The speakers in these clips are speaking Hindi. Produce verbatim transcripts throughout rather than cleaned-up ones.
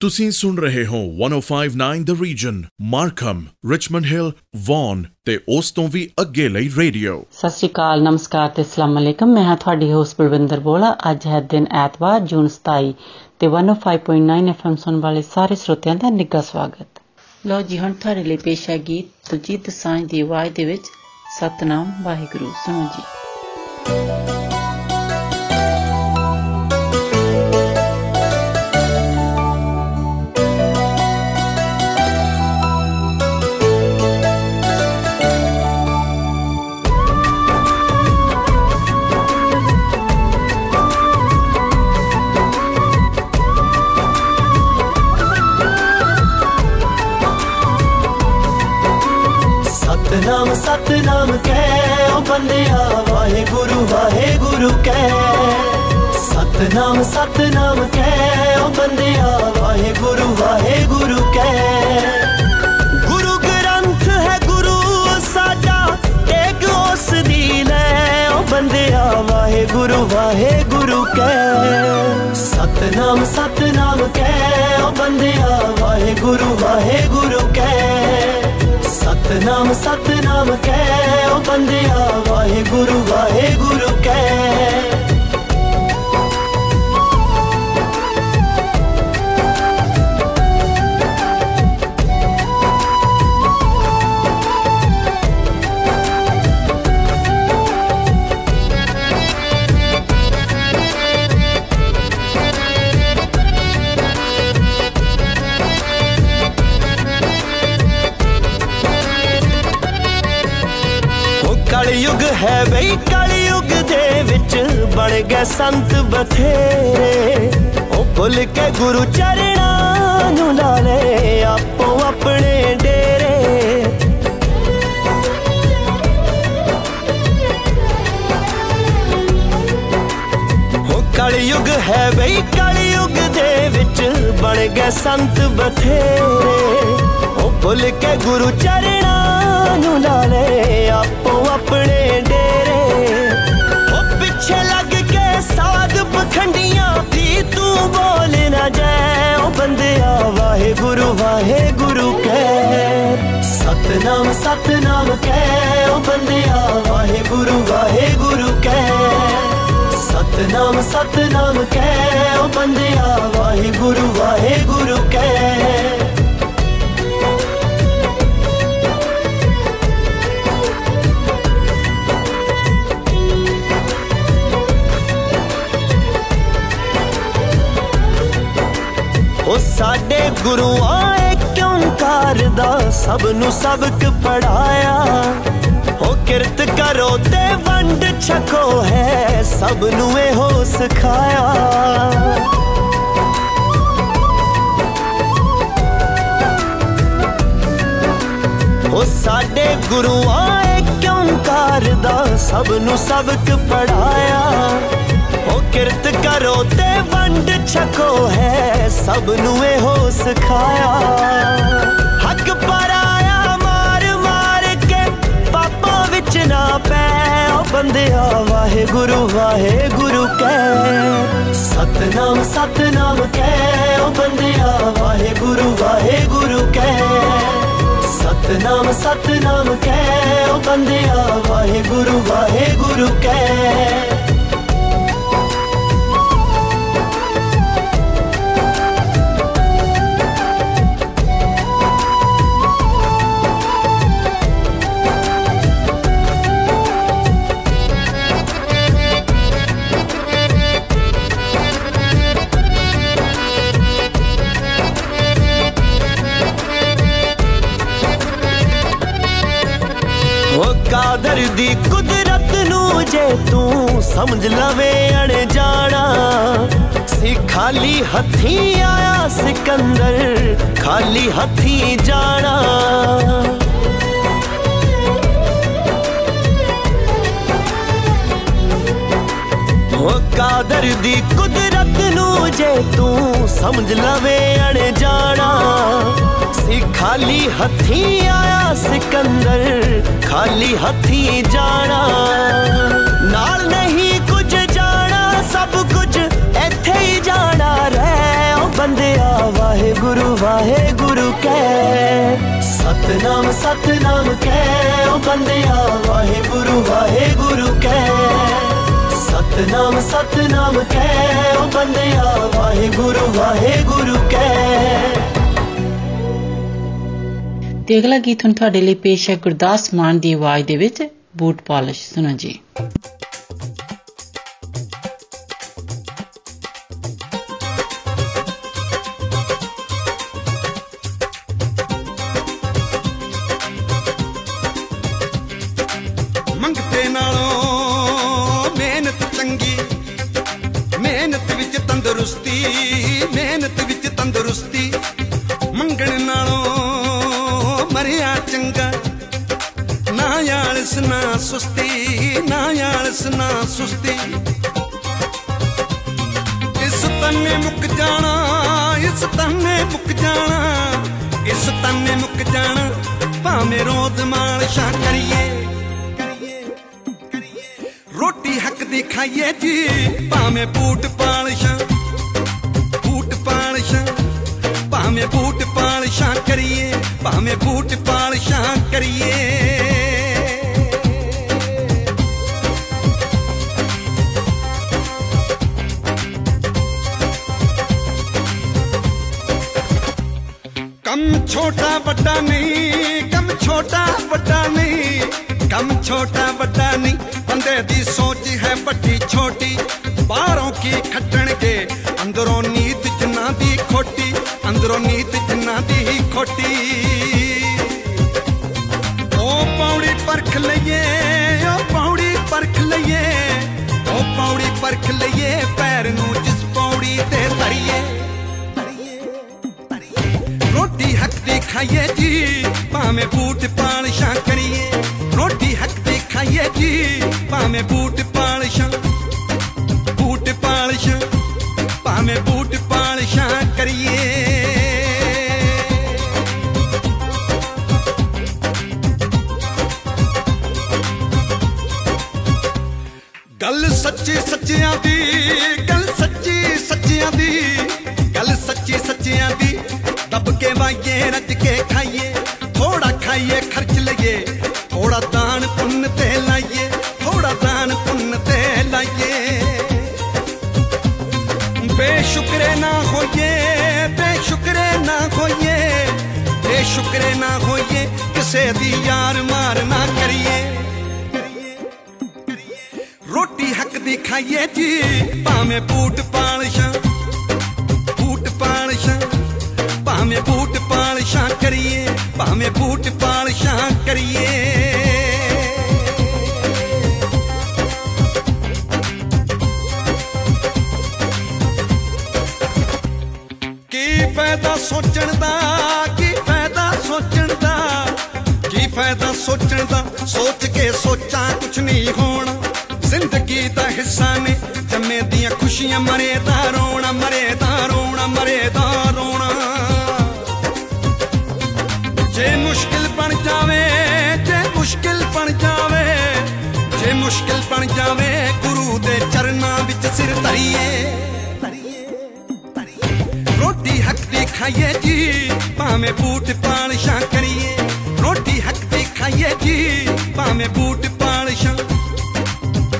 ਤੁਸੀਂ ਸੁਣ ਰਹੇ ਹੋ ਇੱਕ ਸੌ ਪੰਜ ਪੁਆਇੰਟ ਨੌਂ the region, Markham, Richmond Hill, Vaughan ਤੇ ਉਸ ਤੋਂ ਵੀ ਅੱਗੇ ਲਈ ਰੇਡੀਓ। ਸਤਿ ਸ਼੍ਰੀ ਅਕਾਲ, ਨਮਸਕਾਰ ਤੇ ਅਸਲਾਮ ਅਲੈਕਮ। ਮੈਂ ਹਾਂ ਤੁਹਾਡੀ ਹੋਸਟ ਬਲਵਿੰਦਰ ਬੋਲਾ। ਅੱਜ ਹੈ ਦਿਨ ਐਤਵਾਰ, ਜੂਨ ਸਤਾਈ ਤੇ ਇੱਕ ਸੌ ਪੰਜ ਪੁਆਇੰਟ ਨੌਂ ਐਫਐਮ ਸੁਣਨ ਵਾਲੇ ਸਾਰੇ ਸਰੋਤਿਆਂ ਦਾ ਨਿੱਘਾ ਸਵਾਗਤ। ਲਓ ਜੀ, ਹੁਣ ਤੁਹਾਡੇ ਲਈ ਪੇਸ਼ ਹੈ ਗੀਤ ਦਲਜੀਤ ਸਾਂਝ ਦੀ ਆਵਾਜ਼ ਦੇ ਵਿੱਚ ਸਤਨਾਮ ਵਾਹਿਗੁਰੂ। ਸੁਣੋ ਜੀ। ਸਤਨਾਮ ਸਤਨਾਮ ਕਹਿ ਓ ਬੰਦਿਆ, ਵਾਹਿਗੁਰੂ ਵਾਹਿਗੁਰੂ ਕਹਿ। ਸਤਨਾਮ ਸਤਨਾਮ ਕਹਿ ਓ ਬੰਦਿਆ, ਵਾਹਿਗੁਰੂ ਵਾਹਿਗੁਰੂ ਕਹਿ। ਗੁਰੂ ਗ੍ਰੰਥ ਹੈ ਗੁਰੂ ਸਾਡਾ, ਟੇਕ ਉਸ ਦੀ ਲੈ ਓ ਬੰਦਿਆ, ਵਾਹਿਗੁਰੂ ਵਾਹਿਗੁਰੂ ਕਹਿ। ਸਤਨਾਮ ਸਤਨਾਮ ਕਹਿ ਓ ਬੰਦਿਆ, ਵਾਹਿਗੁਰੂ ਵਾਹਿਗੁਰੂ ਕਹਿ। ਸਤਨਾਮ ਸਤਨਾਮ ਕਹਿ ਓ ਬੰਦਿਆ, ਵਾਹਿਗੁਰੂ ਵਾਹਿਗੁਰੂ ਕਹਿ। ਕਲਯੁਗ ਹੈ ਬਈ, ਕਲਯੁਗ ਦੇ ਵਿੱਚ ਬਣ ਗਏ ਸੰਤ ਬਥੇਰੇ। ਉਹ ਭੁੱਲ ਕੇ ਗੁਰੂ ਚਰਨਾਂ ਨੂੰ ਲਾ ਲੈ ਆਪੋ ਆਪਣੇ ਡੇਰੇ। ਉਹ ਕਲਯੁਗ ਹੈ ਬਈ, ਕਲਯੁਗ ਦੇ ਵਿੱਚ ਬਣ ਗਏ ਸੰਤ ਬਥੇਰੇ। ਉਹ ਭੁੱਲ ਕੇ ਗੁਰੂ ਚਰਨਾਂ ਨੂੰ ਲਾ ਲੈ ਆਪੋ ਆਪਣੇ ਡੇਰੇ। ਉਹ ਪਿੱਛੇ ਲੱਗ ਕੇ ਸਾਧ ਪਖੰਡੀਆਂ ਦੀ ਤੂੰ ਬੋਲ ਨਾ ਜਾਏ ਓ ਬੰਦਿਆ, ਵਾਹਿਗੁਰੂ ਵਾਹਿਗੁਰੂ ਕਹਿ। ਸਤਨਾਮ ਸਤਨਾਮ ਕਹਿ ਓ ਬੰਦਿਆ, ਵਾਹਿਗੁਰੂ ਵਾਹਿਗੁਰੂ ਕਹਿ। ਸਤਨਾਮ ਸਤਨਾਮ ਕਹਿ ਓ ਬੰਦਿਆ, ਵਾਹਿਗੁਰੂ ਵਾਹਿਗੁਰੂ ਕਹਿ। ਉਹ ਸਾਡੇ ਗੁਰੂਆਂ ਏ ਕਿਉਂ ਕਰਦਾ ਸਭ ਨੂੰ ਸਬਕ ਪੜਾਇਆ। ਉਹ ਕਿਰਤ ਕਰੋ ਤੇ ਵੰਡ ਛਕੋ ਹੈ ਸਭ ਨੂੰ ਇਹੋ ਸਿਖਾਇਆ। ਉਹ ਸਾਡੇ ਗੁਰੂਆਂ ਏ ਕਿਉਂ ਕਰਦਾ ਸਭ ਨੂੰ ਸਬਕ ਪੜਾਇਆ। ਉਹ ਕਿਰਤ ਕਰੋ ਤੇ ਵੰਡ ਛਕੋ ਹੈ ਸਭ ਨੂੰ ਇਹੋ ਸਿਖਾਇਆ। ਹੱਕ ਪਰਾਇਆ ਮਾਰ ਮਾਰ ਕੇ ਪਾਪਾਂ ਵਿੱਚ ਨਾ ਪੈ ਓ ਬੰਦਿਆ, ਵਾਹਿਗੁਰੂ ਵਾਹਿਗੁਰੂ ਕਹਿ। ਸਤਨਾਮ ਸਤਨਾਮ ਕਹਿ ਓ ਬੰਦਿਆ, ਵਾਹਿਗੁਰੂ ਵਾਹਿਗੁਰੂ ਕਹਿ। ਸਤਨਾਮ ਸਤਨਾਮ ਕਹਿ ਓ ਬੰਦਿਆ, ਵਾਹਿਗੁਰੂ ਵਾਹਿਗੁਰੂ ਕਹਿ। ਕਾਦਰ ਦੀ ਕੁਦਰਤ ਨੂੰ ਜੇ ਤੂੰ ਸਮਝ ਲਵੇ ਅਣਜਾਣਾ। ਸੀ ਖਾਲੀ ਹੱਥੀਂ ਆਇਆ ਸਿਕੰਦਰ, ਖਾਲੀ ਹੱਥੀਂ ਜਾਣਾ। ਹੋ ਕਾਦਰ ਦੀ ਕੁਦਰਤ ਨੂੰ ਜੇ ਤੂੰ ਸਮਝ ਲਵੇ ਅਣਜਾਣਾ। ਸੀ ਖਾਲੀ ਹੱਥੀਂ ਆਇਆ ਸਿਕੰਦਰ, ਖਾਲੀ ਹੱਥੀਂ ਜਾਣਾ। ਨਾਲ ਨਹੀਂ ਕੁਝ ਜਾਣਾ, ਸਭ ਕੁਝ ਇੱਥੇ ਹੀ ਜਾਣਾ ਰਹਿ ਓ ਬੰਦਿਆ ਵਾਹਿਗੁਰੂ ਵਾਹਿਗੁਰੂ ਕਹਿ, ਸਤਨਾਮ ਸਤਨਾਮ ਕਹਿ, ਉਹ ਬੰਦਿਆ ਵਾਹਿਗੁਰੂ ਵਾਹਿਗੁਰੂ ਕਹਿ, ਸਤਨਾਮ ਸਤਨਾਮ ਕਹਿ, ਉਹ ਬੰਦਿਆ ਵਾਹਿਗੁਰੂ ਵਾਹਿਗੁਰੂ ਕਹਿ। ਤੇ ਅਗਲਾ ਗੀਤ ਹੁਣ ਤੁਹਾਡੇ ਲਈ ਪੇਸ਼ ਹੈ ਗੁਰਦਾਸ ਮਾਨ ਦੀ ਆਵਾਜ਼ ਦੇ ਵਿੱਚ ਬੂਟ ਪਾਲਿਸ਼। ਸੁਣੋ ਜੀ। ਮੰਗਤੇ ਨਾਲੋਂ ਮਿਹਨਤ ਚੰਗੀ, ਮਿਹਨਤ ਵਿੱਚ ਤੰਦਰੁਸਤੀ, ਮਿਹਨਤ ਵਿੱਚ ਤੰਦਰੁਸਤੀ, ਮੰਗਣ ਨਾਲੋਂ ਮਰਿਆ ਚੰਗਾ, ਨਾ ਆਲਸ ਨਾ ਸੁਸਤੀ, ਨਾ ਆਲਸ ਨਾ ਸੁਸਤੀ, ਇਸ ਤਨੇ ਮੁੱਕ ਜਾਣਾ, ਇਸ ਤਨੇ ਮੁੱਕ ਜਾਣਾ, ਇਸ ਤਨੇ ਮੁੱਕ ਜਾਣਾ, ਭਾਵੇਂ ਰੋਜ਼ ਮਾਲਸ਼ਾਂ ਕਰੀਏ, ਰੋਟੀ ਹੱਕ ਦੀ ਖਾਈਏ ਜੀ, ਭਾਵੇਂ ਬੂਟ ਪਾਲਸ਼ਾਂ, ਬੂਟ ਪਾਲਸ਼ਾਂ, ਭਾਵੇਂ ਬੂਟ ਪਾਲਸ਼ਾਂ ਕਰੀਏ, ਭਾਵੇਂ ਬੂਟ ਪਾਲਸ਼ਾਂ ਕਰੀਏ। ਕੰਮ ਛੋਟਾ ਵੱਡਾ ਨਹੀਂ, ਕੰਮ ਛੋਟਾ ਵੱਡਾ ਨਹੀਂ, ਕੰਮ ਛੋਟਾ ਵੱਡਾ ਨਹੀਂ, ਬੰਦੇ ਦੀ ਸੋਚ ਹੈ ਵੱਡੀ ਛੋਟੀ, ਬਾਹਰੋਂ ਕੀ ਖੱਟਣਗੇ, ਅੰਦਰੋਂ ਨੀਤ ਜਿਨ੍ਹਾਂ ਦੀ ਖੋਟੀ, ਅੰਦਰੋਂ ਨੀਤ ਜਿਨ੍ਹਾਂ ਦੀ ਹੀ ਖੋਟੀ, ਉਹ ਪੌੜੀ ਪਰਖ ਲਈਏ, ਉਹ ਪੌੜੀ ਪਰਖ ਲਈਏ, ਉਹ ਪੌੜੀ ਪਰਖ ਲਈਏ, ਪੈਰ ਨੂੰ ਜਿਸ ਪੌੜੀ ਤੇ ਧਰੀਏ, ਰੋਟੀ ਹੱਕ ਦੀ ਖਾਈਏ ਜੀ, ਭਾਵੇਂ ਬੂਟ ਪਾਲਸ਼ਾਂ ਕਰੀਏ, ਰੋਟੀ ਹੱਕ ਦੀ ਖਾਈਏ ਜੀ, ਭਾਵੇਂ ਬੂਟ ਪਾਲਸ਼ਾਂ, ਬੂਟ ਪਾਲਸ਼ਾਂ, ਭਾਵੇਂ ਬੂਟ ਪਾਲਸ਼ਾਂ ਕਰੀਏ। ਗੱਲ ਸੱਚੀ ਸੱਚਿਆਂ ਦੀ, ਗੱਲ ਸੱਚੀ ਸੱਚਿਆਂ ਦੀ, ਗੱਲ ਸੱਚੀ ਸੱਚਿਆਂ ਦੀ, ਦੱਬ ਕੇ ਵਾਈਏ ਰੱਜ ਕੇ ਖਾਈਏ, ਥੋੜਾ ਖਾਈਏ ਖਰਚ ਲਈਏ, ਥੋੜਾ ਦਾਨ ਪੁੰਨ ਤੇ ਲਾਈਏ, ਥੋੜਾ ਦਾਨ ਪੁੰਨ ਤੇ ਲਾਈਏ, ਬੇਸ਼ੁਕਰੇ ਨਾ ਹੋਈਏ, ਬੇਸ਼ੁਕਰੇ ਨਾ ਹੋਈਏ, ਬੇਸ਼ੁਕਰੇ ਨਾ ਹੋਈਏ, ਕਿਸੇ ਦੀ ਯਾਰ ਮਾਰ ਨਾ ਕਰੀਏ, ਰੋਟੀ ਹੱਕ ਦੀ ਖਾਈਏ ਜੀ, ਭਾਵੇਂ ਬੂਟ ਪਾਲਸ਼ਾਂ, ਬੂਟ ਪਾਲਸ਼ਾਂ, ਭਾਵੇਂ ਬੂਟ ਪਾਲਸ਼ਾਂ ਕਰੀਏ, ਭਾਵੇਂ ਬੂਟ ਪਾਲਸ਼ਾਂ ਕਰੀਏ। ਕੀ ਫਾਇਦਾ ਸੋਚਣ ਦਾ, ਕੀ ਫਾਇਦਾ ਸੋਚਣ ਦਾ, ਕੀ ਫਾਇਦਾ ਸੋਚਣ ਦਾ, ਸੋਚ ਕੇ ਸੋਚਾਂ ਕੁਛ ਨਹੀਂ ਹੋਣਾ, ਜ਼ਿੰਦਗੀ ਦਾ ਹਿੱਸਾ ਨੇ ਜੰਮੇ ਦੀਆਂ ਖੁਸ਼ੀਆਂ, ਮਰੇ ਦਾ ਰੋਣਾ, ਮਰੇ ਦਾ ਰੋਣਾ, ਮਰੇ ਦਾ ਰੋਣਾ, ਜੇ ਮੁਸ਼ਕਿਲ ਬਣ ਜਾਵੇ, ਜੇ ਮੁਸ਼ਕਿਲ ਬਣ ਜਾਵੇ, ਜੇ ਮੁਸ਼ਕਿਲ ਬਣ ਜਾਵੇ, ਗੁਰੂ ਦੇ ਚਰਨਾਂ ਵਿੱਚ ਸਿਰ ਧਰੀਏ, ਰੋਟੀ ਹੱਕ ਦੀ ਖਾਈਏ ਜੀ, ਭਾਵੇਂ ਬੂਟ ਪਾਲਸ਼ਾਂ ਕਰੀਏ, ਰੋਟੀ ਹੱਕ ਦੀ ਖਾਈਏ ਜੀ, ਭਾਵੇਂ ਬੂਟ ਪਾਲਸ਼ਾਂ,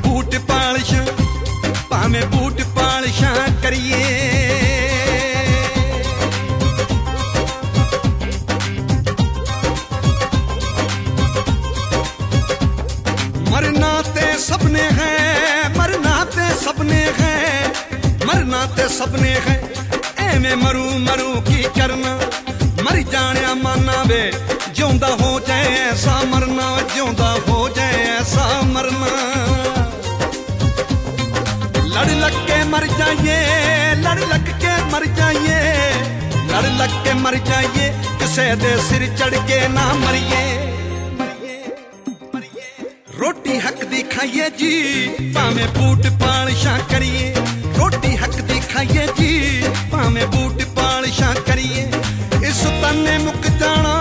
ਬੂਟ ਪਾਲਸ਼ਾਂ, ਭਾਵੇਂ ਬੂਟ ਪਾਲਸ਼ਾਂ ਕਰੀਏ। ਮਰਨਾ ਤੇ ਸਪਨੇ ਹੈ, ਮਰਨਾ ਤੇ ਸਪਨੇ ਹੈ, ਮਰਨਾ ਤੇ ਸਪਨੇ ਹੈ, ਐਵੇਂ ਮਰੂ ਮਰੂ ਕੀ ਕਰਨਾ, ਮਰ ਜਾਣਿਆ ਮਾਨਾ ਵੇ, ਜਿਉਂਦਾ ਹੋ ਜਾਏ ਐਸਾ ਮਰਨਾ, ਜਿਉਂਦਾ ਹੋ ਜਾਏ ਐਸਾ ਮਰਨਾ, ਲੜ ਲੱਗ ਕੇ ਮਰ ਜਾਈਏ, ਲੜ ਲੱਗ ਕੇ ਮਰ ਜਾਈਏ, ਲੜ ਲੱਗ ਕੇ ਮਰ ਜਾਈਏ, ਕਿਸੇ ਦੇ ਸਿਰ ਚੜ ਕੇ ਨਾ ਮਰੀਏ, ਰੋਟੀ ਹੱਕ ਦੀ ਖਾਈਏ ਜੀ, ਭਾਵੇਂ ਬੂਟ ਪਾਲਸ਼ਾਂ ਕਰੀਏ, ਰੋਟੀ ਹੱਕ ਦੀ ਖਾਈਏ ਜੀ, ਭਾਵੇਂ ਬੂਟ ਪਾਲਸ਼ਾਂ ਕਰੀਏ, ਇਸ ਤਨੇ ਮੁੱਕ ਜਾਣਾ,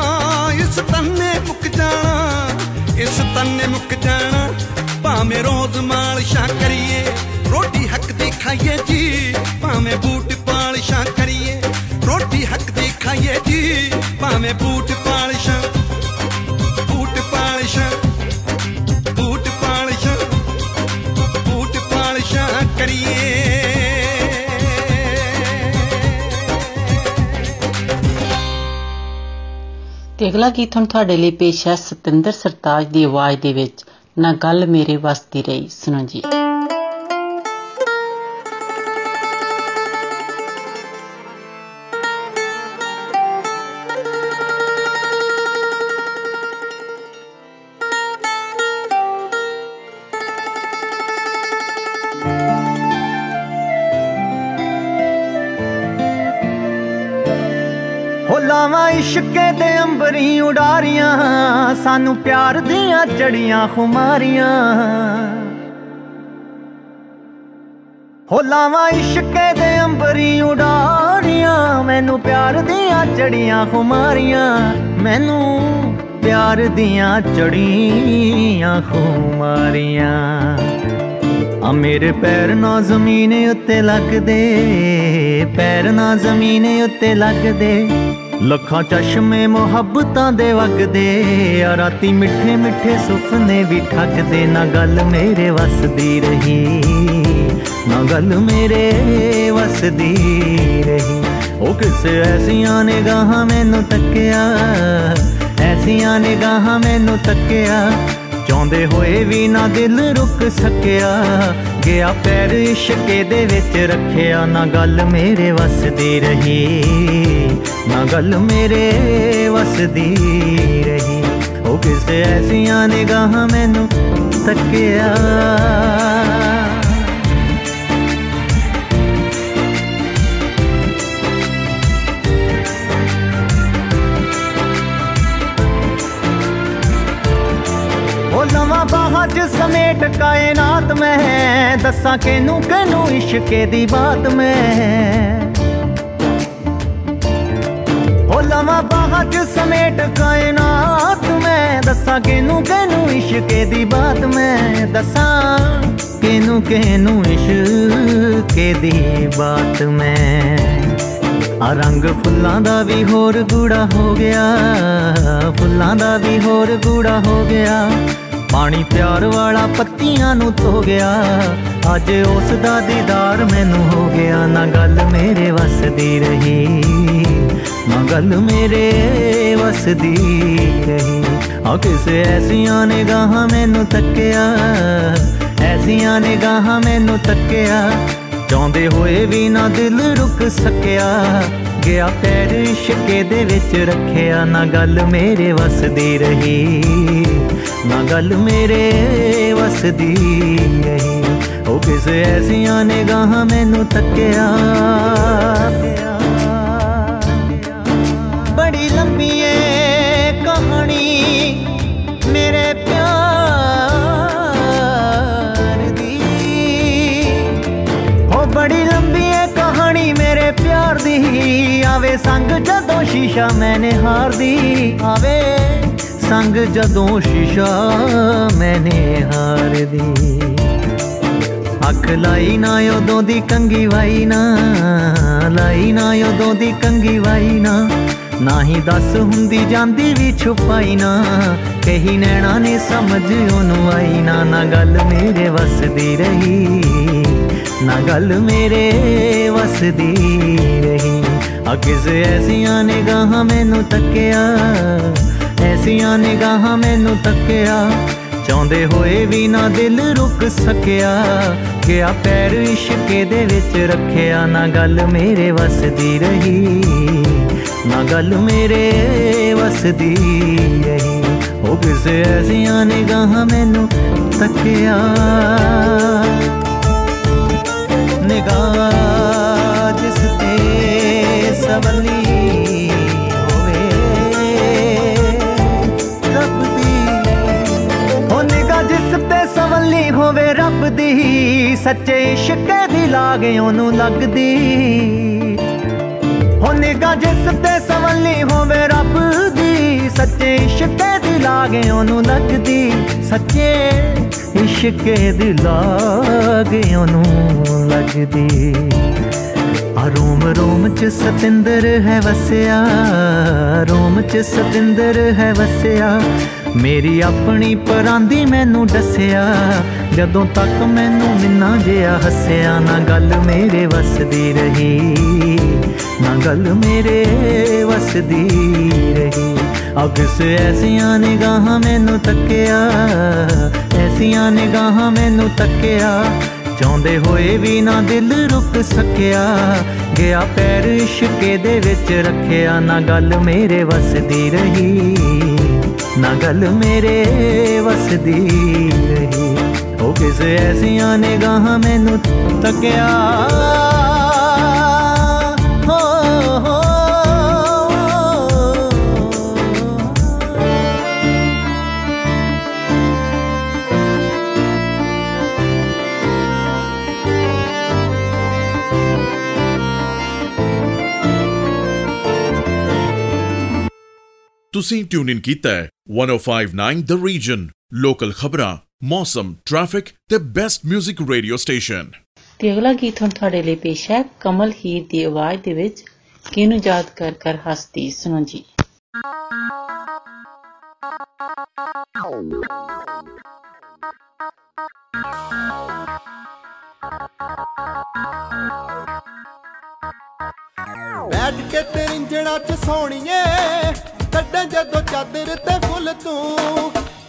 ਇਸ ਤਨੇ ਮੁੱਕ ਜਾਣਾ, ਇਸ ਤਨੇ ਮੁੱਕ ਜਾਣਾ, ਭਾਵੇਂ ਰੋਜ਼ ਮਾਲਸ਼ਾਂ ਕਰੀਏ, ਰੋਟੀ ਹੱਕ ਦੀ ਖਾਈਏ ਜੀ, ਭਾਵੇਂ ਬੂਟ ਪਾਲਸ਼ਾਂ ਕਰੀਏ, ਹੱਕ ਦੇ ਖਾਈਏ ਜੀ, ਭਾਵੇਂ ਬੂਟ ਪਾਲਿਸ਼ਾਂ ਬੂਟ ਪਾਲਿਸ਼ਾਂ ਬੂਟ ਪਾਲਿਸ਼ਾਂ ਬੂਟ ਪਾਲਿਸ਼ਾਂ ਕਰੀਏ। ਤੇ ਅਗਲਾ ਗੀਤ ਹੁਣ ਤੁਹਾਡੇ ਲਈ ਪੇਸ਼ ਹੈ ਸਤਿੰਦਰ ਸਰਤਾਜ ਦੀ ਆਵਾਜ਼ ਦੇ ਵਿੱਚ, ਨਾ ਗੱਲ ਮੇਰੇ ਵਸਦੀ ਰਹੀ। ਸੁਣੋ ਜੀ। ਇਸ਼ਕੇ ਦੇ ਅੰਬਰੀ ਉਡਾਰੀਆਂ ਸਾਨੂੰ ਪਿਆਰ ਦੀਆਂ ਜੜੀਆਂ ਖੁਮਾਰੀਆਂ, ਹੋ ਲਾਵਾਂ ਇਸ਼ਕੇ ਦੇ ਅੰਬਰੀ ਉਡਾਰੀਆਂ ਮੈਨੂੰ ਪਿਆਰ ਦੀਆਂ ਜੜੀਆਂ ਖੁਮਾਰੀਆਂ, ਮੈਨੂੰ ਪਿਆਰ ਦੀਆਂ ਜੜੀਆਂ ਖੁਮਾਰੀਆਂ। ਆ ਮੇਰੇ ਪੈਰ ਨਾ ਜ਼ਮੀਨ ਉੱਤੇ ਲੱਗਦੇ, ਪੈਰ ਨਾ ਜ਼ਮੀਨ ਉੱਤੇ ਲੱਗਦੇ, ਲੱਖਾਂ ਚਸ਼ਮੇ ਮੁਹੱਬਤਾਂ ਦੇ ਵਗਦੇ, ਆ ਰਾਤੀ ਮਿੱਠੇ ਮਿੱਠੇ ਸੁਪਨੇ ਵੀ ਠੱਗਦੇ। ਨਾ ਗੱਲ ਮੇਰੇ ਵਸਦੀ ਰਹੀ, ਨਾ ਗੱਲ ਮੇਰੇ ਵਸਦੀ ਰਹੀ, ਉਹ ਕਿਸੇ ਐਸੀਆਂ ਨਿਗਾਹਾਂ ਮੈਨੂੰ ਤੱਕਿਆ, ਐਸੀਆਂ ਨਿਗਾਹਾਂ ਮੈਨੂੰ ਤੱਕਿਆ, ਚਾਹੁੰਦੇ ਹੋਏ ਵੀ ਨਾ ਦਿਲ ਰੁਕ ਸਕਿਆ, ਗਿਆ ਪੈਰ ਇਸ਼ਕੇ ਦੇ ਵਿੱਚ ਰੱਖਿਆ। ਨਾ ਗੱਲ ਮੇਰੇ ਵਸਦੀ ਰਹੀ, ਨਾ ਗੱਲ ਮੇਰੇ ਵਸਦੀ ਰਹੀ, ਉਹ ਕਿਸੇ ਐਸੀਆਂ ਨਿਗਾਹਾਂ ਮੈਨੂੰ ਤੱਕਿਆ। ਉਹ ਲਵਾਂ ਬਾਹਾਂ ਚ ਸਮੇਟ ਕਾਇਨਾਤ ਮੈਂ, ਦੱਸਾਂ ਕਿਹਨੂੰ ਕਿਹਨੂੰ ਇਸ਼ਕੇ ਦੀ ਬਾਤ ਮੈਂ, ਲਵਾਂ ਬਾਹਾਂ ਚ ਸਮੇਟ ਕਾਇਨਾਤ ਮੈਂ, ਦੱਸਾਂ ਕਿਹਨੂੰ ਕਿਹਨੂੰ ਇਸ਼ਕੇ ਦੀ ਬਾਤ ਮੈਂ, ਦੱਸਾਂ ਕਿਹਨੂੰ ਕਿਹਨੂੰ ਇਸ਼ਕੇ ਦੀ ਬਾਤ ਮੈਂ। ਆ ਰੰਗ ਫੁੱਲਾਂ ਦਾ ਵੀ ਹੋਰ ਗੂੜਾ ਹੋ ਗਿਆ, ਫੁੱਲਾਂ ਦਾ ਵੀ ਹੋਰ ਗੂੜਾ ਹੋ ਗਿਆ, ਪਾਣੀ ਪਿਆਰ ਵਾਲਾ ਪੱਤੀਆਂ ਨੂੰ ਧੋ ਗਿਆ, ਅੱਜ ਉਸ ਦਾ ਦੀਦਾਰ ਮੈਨੂੰ ਹੋ ਗਿਆ। ਨਾ ਗੱਲ ਮੇਰੇ ਵਸਦੀ ਰਹੀ, ਨਾ ਗੱਲ ਮੇਰੇ ਵਸਦੀ ਰਹੀ, ਆ ਕਿਸੇ ਐਸੀਆਂ ਨਿਗਾਹਾਂ ਮੈਨੂੰ ਤੱਕਿਆ, ਐਸੀਆਂ ਨਿਗਾਹਾਂ ਮੈਨੂੰ ਤੱਕਿਆ, ਚਾਹੁੰਦੇ ਹੋਏ ਵੀ ਨਾ ਦਿਲ ਰੁਕ ਸਕਿਆ, ਗਿਆ ਪੈਰ ਇਸ਼ਕੇ ਦੇ ਵਿੱਚ ਰੱਖਿਆ। ਨਾ ਗੱਲ ਮੇਰੇ ਵਸਦੀ ਰਹੀ, ਨਾ ਗੱਲ ਮੇਰੇ ਵਸਦੀ ਰਹੀ, ਉਹ ਕਿਸੇ ਐਸੀਆਂ ਨਿਗਾਹਾਂ ਮੈਨੂੰ ਤੱਕਿਆ। ਬੜੀ ਲੰਬੀ ਏ ਕਹਾਣੀ ਮੇਰੇ ਪਿਆਰ ਦੀ, ਹੋ ਬੜੀ ਲੰਬੀ ਏ ਕਹਾਣੀ ਮੇਰੇ ਪਿਆਰ ਦੀ, ਆਵੇ ਸੰਗ ਜਦੋਂ ਸ਼ੀਸ਼ਾ ਮੈਂ ਨਿਹਾਰਦੀ, ਆਵੇ ਸੰਗ ਜਦੋਂ ਸ਼ੀਸ਼ਾ ਮੈਂ ਨਿਹਾਰਦੀ। ਅੱਖ ਲਾਈ ਨਾ ਉਦੋਂ ਦੀ ਕੰਗੀ ਵਾਈ ਨਾ, ਲਾਈ ਨਾ ਉਦੋਂ ਦੀ ਕੰਗੀ ਵਾਈ ਨਾ, ਨਾ ਹੀ ਦੱਸ ਹੁੰਦੀ ਜਾਂਦੀ ਵੀ ਛੁਪਾਈ ਨਾ, ਕਹੀ ਨੈਣਾ ਨੇ ਸਮਝ ਉਹਨੂੰ ਆਈ ਨਾ। ਨਾ ਗੱਲ ਮੇਰੇ ਵਸਦੀ ਰਹੀ, ਨਾ ਗੱਲ ਮੇਰੇ ਵਸਦੀ ਰਹੀ, ਆ ਕਿਸੇ ਐਸੀਆਂ ਨਿਗਾਹਾਂ ਮੈਨੂੰ ਤੱਕਿਆ, ਐਸੀਆਂ ਨਿਗਾਹਾਂ ਮੈਨੂੰ ਤੱਕਿਆ, ਚਾਹੁੰਦੇ ਹੋਏ ਵੀ ਨਾ ਦਿਲ ਰੁਕ ਸਕਿਆ, ਗਿਆ ਪੈਰ ਇਸ਼ਕੇ ਦੇ ਵਿੱਚ ਰੱਖਿਆ। ਨਾ ਗੱਲ ਮੇਰੇ ਵਸਦੀ ਰਹੀ, ਨਾ ਗੱਲ ਮੇਰੇ ਵਸਦੀ ਰਹੀ, ਉਹ ਕਿਸੇ ਐਸੀਆਂ ਨਿਗਾਹਾਂ ਮੈਨੂੰ ਤੱਕਿਆ। ਨਿਗਾਹ ਜਿਸ ਤੇ ਸਵਲੀ ਸਵੱਲੀ ਹੋਵੇ ਰੱਬ ਦੀ, ਸੱਚੇ ਇਸ਼ਕੇ ਦੀ ਲਾਗ ਉਹਨੂੰ ਲੱਗਦੀ, ਹੋ ਨਿਗਾਹ ਜਿਸ ਤੇ ਸਵੱਲੀ ਹੋਵੇ ਰੱਬ ਦੀ, ਸੱਚੇ ਇਸ਼ਕੇ ਦੀ ਲਾਗ ਉਹਨੂੰ ਲੱਗਦੀ, ਸੱਚੇ ਇਸ਼ਕੇ ਦੀ ਲਾਗ ਉਹਨੂੰ ਲੱਗਦੀ। ਆ रोम रोम च सतिंदर है वसया, रोम च सतिंदर है वसया। मेरी अपनी परांदी मैनू दस्या, जदों तक मैनू मिन्ना जिया हस्या। ना गल मेरे वसदी रही, ना गल मेरे वसदी रही। अगस ऐसिया निगाहां मैनू तक्या, ऐसिया निगाहां मैनू तक्या। ਚਾਹੁੰਦੇ ਹੋਏ ਵੀ ਨਾ ਦਿਲ ਰੁਕ ਸਕਿਆ, ਗਿਆ ਪੈਰ ਇਸ਼ਕੇ ਦੇ ਵਿੱਚ ਰੱਖਿਆ। ਨਾ ਗੱਲ ਮੇਰੇ ਵਸਦੀ ਰਹੀ, ਨਾ ਗੱਲ ਮੇਰੇ ਵਸਦੀ ਰਹੀ। ਉਹ ਕਿਸੇ ਐਸੀਆਂ ਨਿਗਾਹਾਂ ਮੈਨੂੰ ਤੱਕਿਆ, ਤੁਸੀਂ ਟਿਊਨ ਇਨ ਕੀਤਾ ਹੈ one oh five point nine the reason, local ਖਬਰਾਂ, ਮੌਸਮ, ਟ੍ਰੈਫਿਕ ਤੇ ਬੈਸਟ ਮਿਊਜ਼ਿਕ ਰੇਡੀਓ ਸਟੇਸ਼ਨ। ਤੇ ਅਗਲਾ ਗੀਤ ਹੁਣ ਤੁਹਾਡੇ ਲਈ ਪੇਸ਼ ਹੈ ਕਮਲ ਹੀਰ ਦੀ ਆਵਾਜ਼ ਦੇ ਵਿੱਚ, ਕਿਹਨੂੰ ਯਾਦ ਕਰ ਕਰ ਹੱਸਦੀ। ਸੁਣੋ ਜੀ। ਬੈਠ ਕੇ ਤੇਰੀ ਜੜਾ ਚ ਸੋਣੀਏ, ਕੱਢਾਂ ਜਦੋਂ ਚਾਦਰ ਤੇ ਫੁੱਲ ਤੂੰ।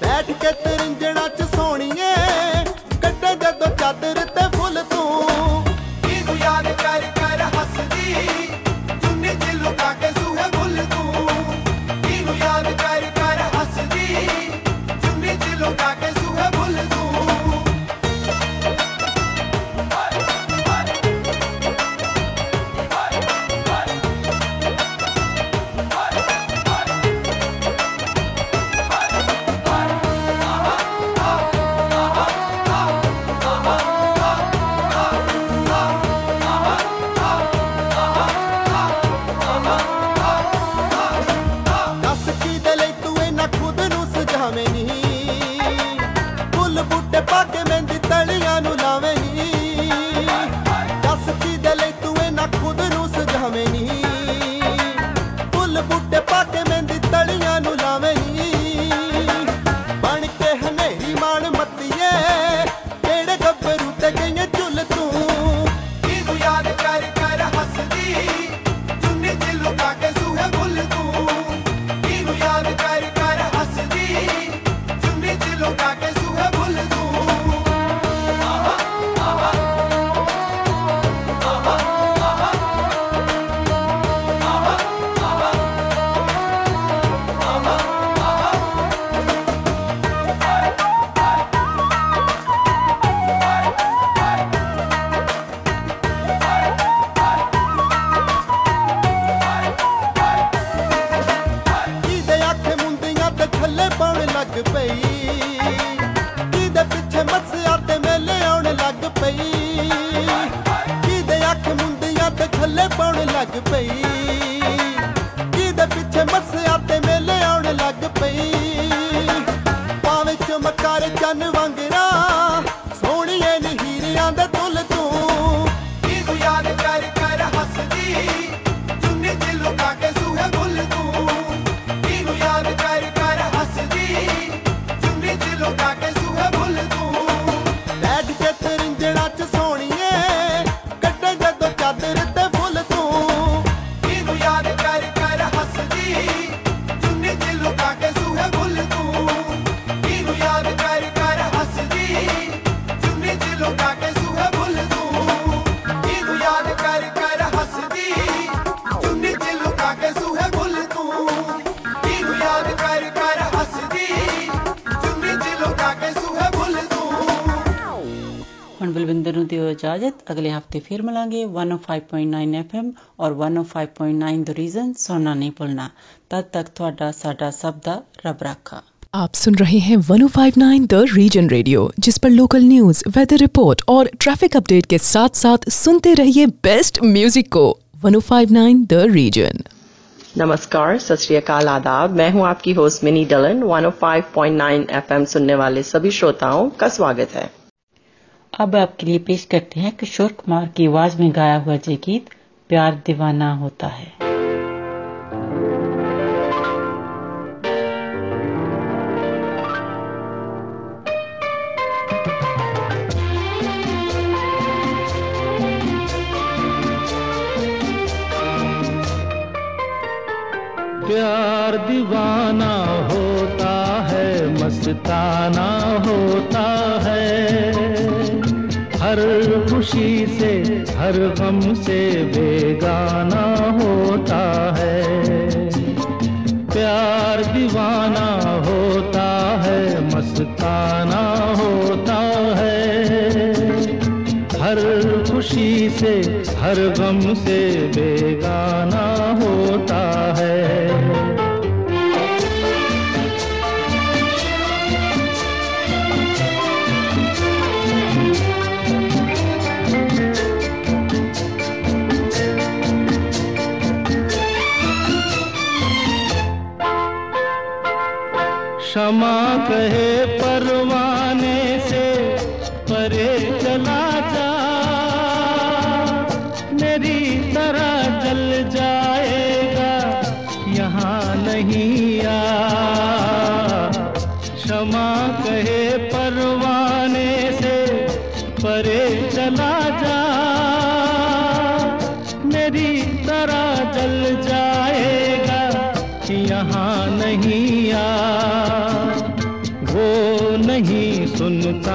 ਬੈਠ ਕੇ ਤਰਿੰਜਣਾ ਚ ਸੋਣੀਏ, ਕੱਢਾਂ ਜਦੋਂ ਚਾਦਰ ਤੇ ਫੁੱਲ ਤੂੰ। ਕਿਹਨੂੰ ਯਾਦ ਕਰ ਕਰ ਹੱਸਦੀ, ਚੁੰਨੀ ਚ ਲੁਕਾ ਕੇ ਸੂਹੇ ਬੁੱਲ ਤੂੰ। ਕਿਹਨੂੰ ਯਾਦ ਕਰ ਕਰ ਹੱਸਦੀ, ਚੁੰਨੀ ਚ ਲੁਕਾ ਕੇ ਸੂਹੇ ਬੁੱਲ ਤੂੰ। ਬਲਵਿੰਦਰ ਨੂੰ ਦਿਓ ਇਜਾਜ਼ਤ, ਅਗਲੇ ਹਫ਼ਤੇ ਫਿਰ ਮਿਲਾਂਗੇ one oh five point nine F M ਔਰ one oh five point nine the region. ਸੁਣਨਾ ਨਹੀਂ ਭੁੱਲਣਾ। ਤਦ ਤੱਕ ਤੁਹਾਡਾ ਸਾਡਾ ਸਭ ਦਾ ਰੱਬ ਰਾਖਾ। आप सुन रहे हैं one oh five point nine the region radio, जिस पर लोकल न्यूज, वेदर रिपोर्ट और ट्रैफिक अपडेट के साथ साथ सुनते रहिए बेस्ट म्यूजिक को। one oh five point nine the region. नमस्कार, सत श्री अकाल, आदाब। मैं हूं आपकी host Mini Dhillon. one oh five point nine F M सुनने वाले सभी श्रोताओं का स्वागत है। अब आपके लिए पेश करते हैं किशोर कुमार की आवाज में गाया हुआ जय गीत प्यार दीवाना होता है। प्यार दीवाना होता है, मस्ताना होता है, हर खुशी से हर गम से बेगाना होता है। प्यार दीवाना होता है, मस्ताना होता है, हर खुशी से हर गम से बेगाना होता है। क्षमा कहे परवाने से परे चला जा, मेरी तरह जल जाएगा यहाँ नहीं आ। क्षमा कहे परवाने से परे चला जा, मेरी तरह जल जाएगा यहाँ नहीं आ। वो नहीं सुनता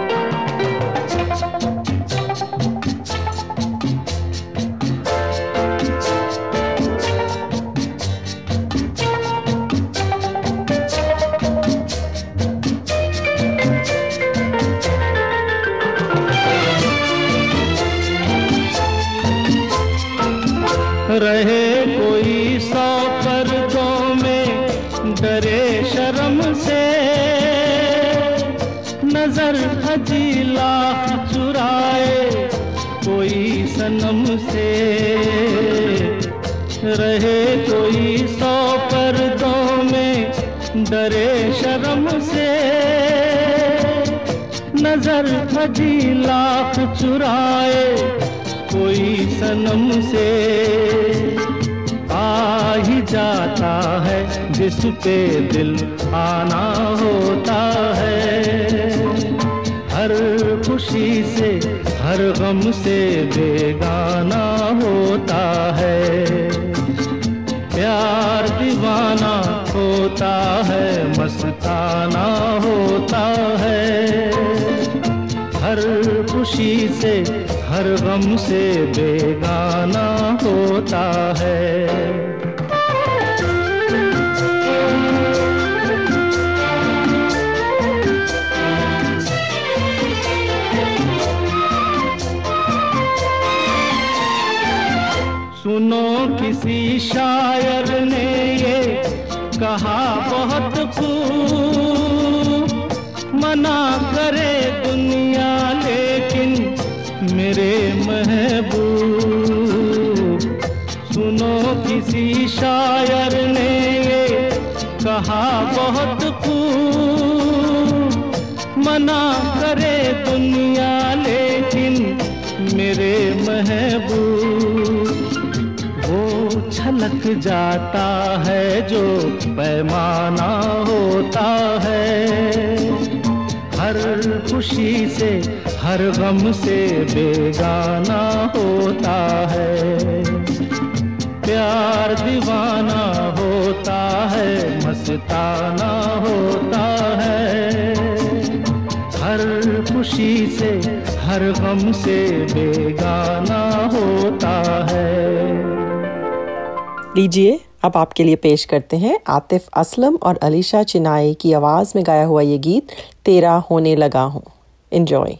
रहे कोई सौ पर्दों में डरे शर्म से, नजर हजीला चुराए कोई सनम से। रहे कोई सौ पर्दों में डरे शर्म से, नजर हजीला चुराए कोई सनम से। आ ही जाता है जिस पे दिल आना होता है, हर खुशी से हर गम से बेगाना होता है। प्यार दीवाना होता है, मस्ताना होता है, हर खुशी से हर गम से बेगाना होता है। सुनो किसी शायर ने ये कहा बहुत खूब, मना करे दुनिया लेकिन मेरे महबूब। सुनो किसी शायर ने ये कहा बहुत खूब, मना करे दुनिया लेकिन मेरे महबूब। वो छलक जाता है जो पैमाना होता है, हर खुशी से हर गम से बेगाना होता है। प्यार दीवाना होता है, मस्ताना होता है, हर खुशी से हर गम से बेगाना होता है। लीजिए अब आपके लिए पेश करते हैं आतिफ असलम और अलीशा चिनाई की आवाज में गाया हुआ ये गीत तेरा होने लगा हूं। Enjoy.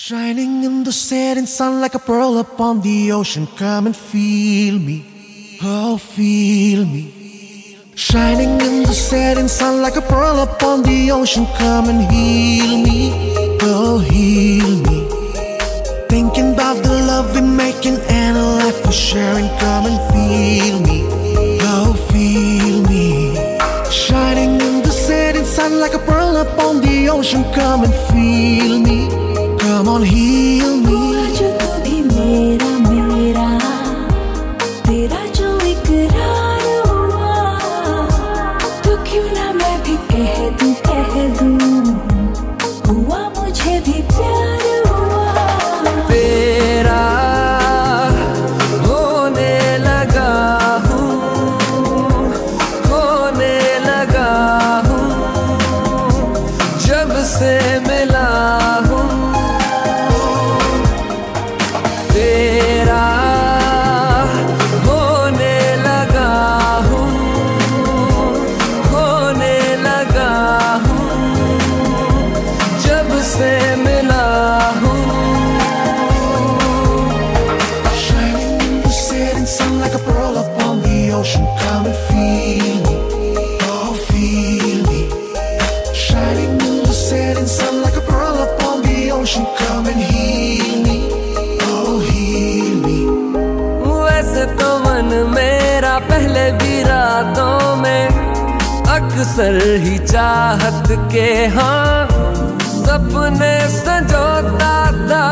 Shining in the setting sun like a pearl upon the ocean, come and feel me. Oh, feel me, shining in the setting sun like a pearl upon the ocean. Come and heal me, oh, heal me. Thinking about the love we're making and a life we're sharing. Come and feel me, oh, feel me. Shining in the setting sun like a pearl upon the ocean. Come and feel me, come on, heal me. सर ही चाहत के हाँ सपने सजोता था,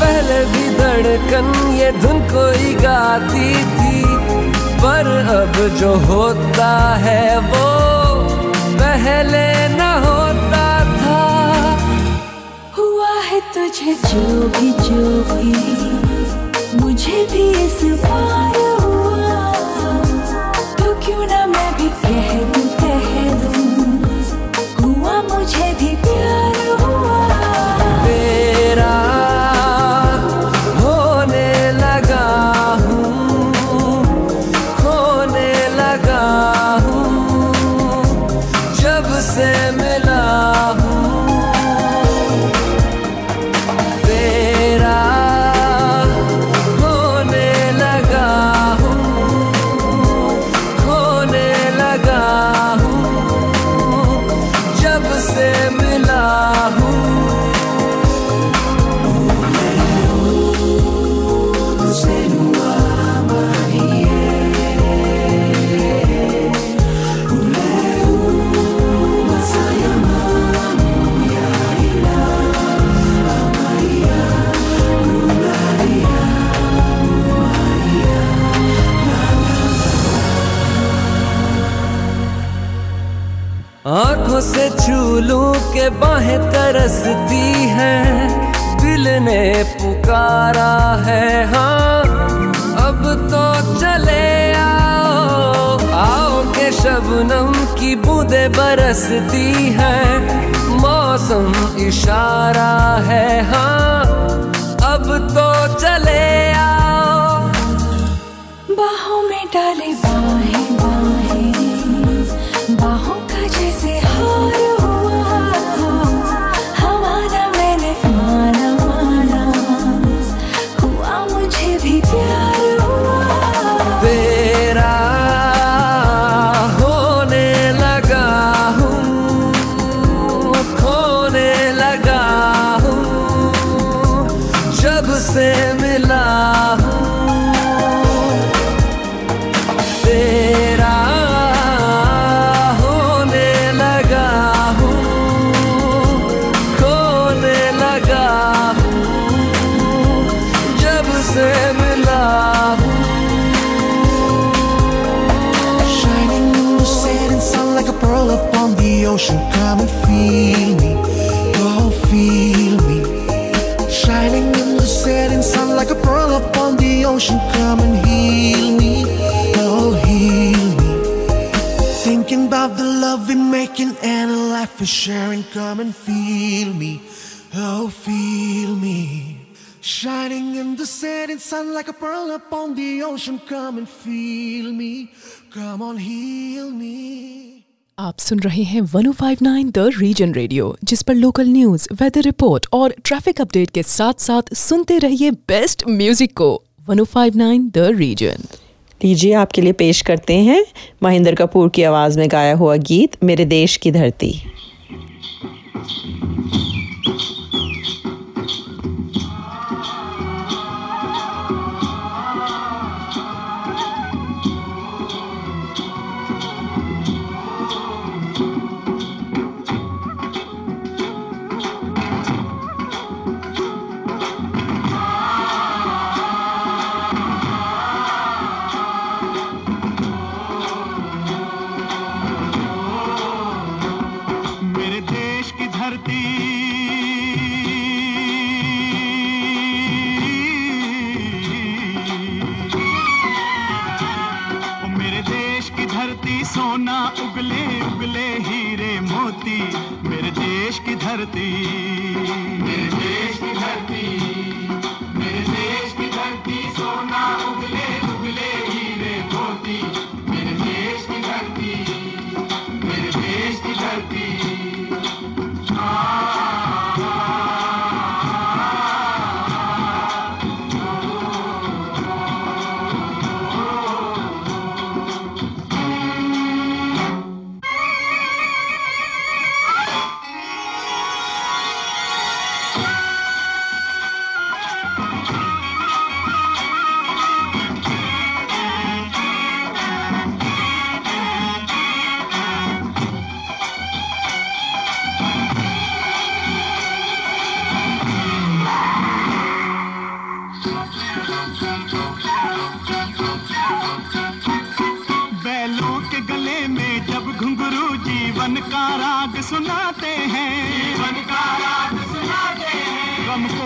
पहले भी धड़कन ये धुन कोई गाती थी, पर अब जो होता है वो पहले न होता था। हुआ है तुझे जो भी जो भी, मुझे भी इस पार हुआ, तो क्यों ना मैं भी कह दूँ मुझे भी प्यार हुआ। तेरा होने लगा हूँ, होने लगा हूँ, जब से मिला हूँ। तेरा होने लगा हूँ, होने लगा हूँ, जब से मिला हूँ। आँखों से छूलूं के बाहें तरसती हैं, दिल ने पुकारा है हाँ अब तो चले आओ। आओ के शबनम की बूंदें बरसती हैं, मौसम इशारा है हाँ अब तो चले आओ। बाहों में डाले बाहें बाहें, बाहों जैसे हार हुआ, हमारा मैंने माना माना, हुआ मुझे भी प्यार हुआ। तेरा होने लगा हूँ, खोने लगा हूँ, जब से मिला हूँ। तेरा ocean, come and feel me, oh feel me. Shining in the setting sun like a pearl upon the ocean. Come and heal me, oh heal me. Thinking about the love we're making and a life we're sharing. Come and feel me, oh feel me. Shining in the setting sun like a pearl upon the ocean. Come and feel me, come on heal me. आप सुन रहे हैं one oh five point nine the region radio, जिस पर लोकल न्यूज, वेदर रिपोर्ट और ट्रैफिक अपडेट के साथ साथ सुनते रहिए बेस्ट म्यूजिक को। One oh five point nine the region. लीजिए आपके लिए पेश करते हैं महेंद्र कपूर की आवाज़ में गाया हुआ गीत मेरे देश की धरती।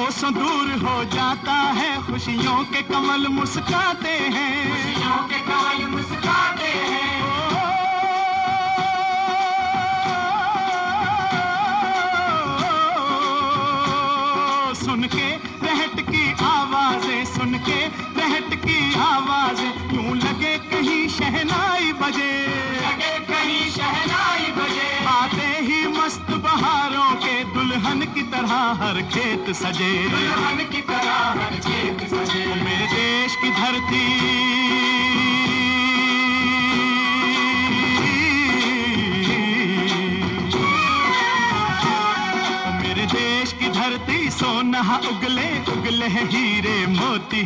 मुस्काते हैं खुशियों के कमल मुस्काते हैं। ओ सुन के रहट की आवाजें सुन के रहट की आवाजें यूं लगे कहीं शहनाई बजे लगे कहीं शहनाई बजे आते ही मस्त बहारों के दुल्हन की तरह हर खेत सजे दुल्हन की तरह हर खेत सजे। मेरे देश की धरती मेरे देश की धरती सोना उगले उगले हीरे मोती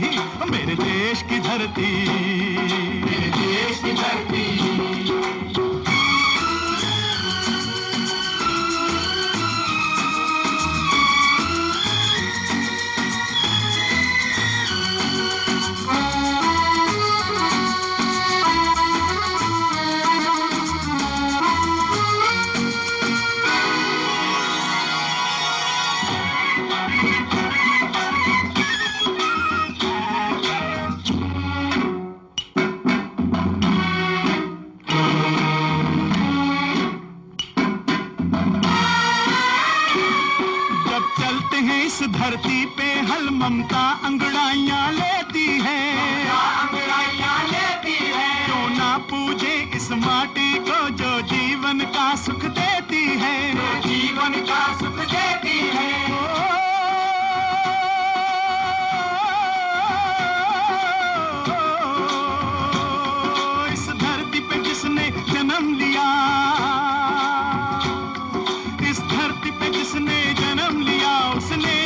मेरे देश की धरती मेरे देश की धरती। धरती पे हल ममता अंगड़ाइयां लेती है अंगड़ाइयां लेती है क्यों ना पूजे इस माटी को जो जीवन का सुख देती है जो जीवन का सुख देती है। ओ इस धरती पे जिसने जन्म लिया इस धरती पे जिसने जन्म लिया उसने ही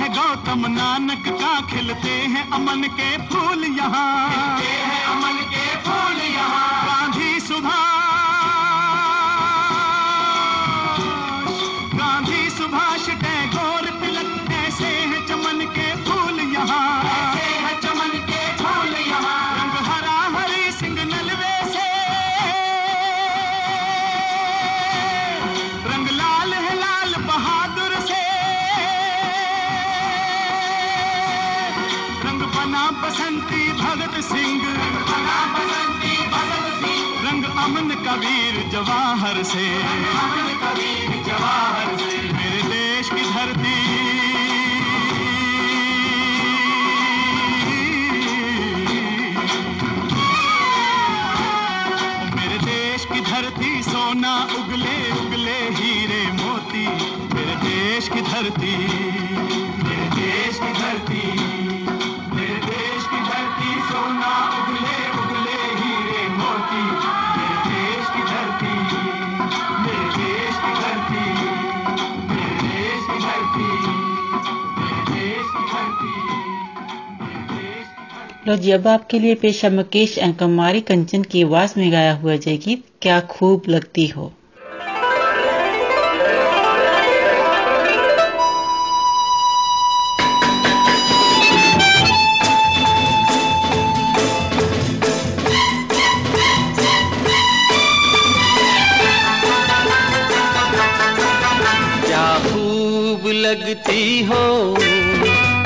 है गौतम नानक का, खिलते हैं अमन के फूल यहाँ, खिलते हैं अमन के फूल यहाँ। गांधी सुभाष, गांधी सुभाष टैगोर तिलक, ऐसे हैं चमन के फूल यहाँ, ऐसे हैं चमन के फूल यहाँ। रंग हरा हरी सिंह नलवे से, रंग लाल है लाल बहादुर से, बना बसंती भगत सिंह, बना बसंती भगत सिंह। रंग अमन कबीर जवाहर से, अमन कबीर जवाहर से। मेरे देश की धरती, मेरे देश की धरती, सोना उगले उगले हीरे मोती। मेरे देश की धरती, मेरे देश की धरती, सोना उगले उगले हीरे मोती। मेरे देश की धरती, मेरे देश की धरती, मेरे देश की धरती, मेरे देश की धरती, मेरे देश की धरती। लो जी, अब आपके लिए पेश है मुकेश एंड कुमारी कंचन की आवाज में गाया हुआ जय गीत क्या खूब लगती हो। लगती हो,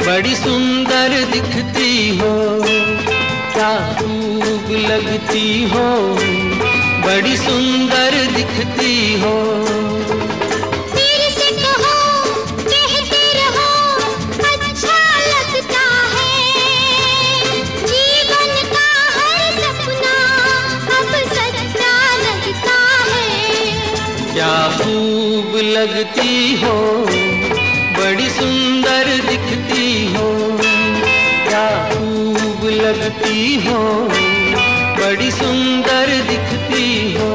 बड़ी सुंदर दिखती हो, क्या खूब लगती हो, बड़ी सुंदर दिखती हो। क्या खूब लगती हो, बड़ी सुंदर दिखती हो, क्या खूब लगती हो, बड़ी सुंदर दिखती हो।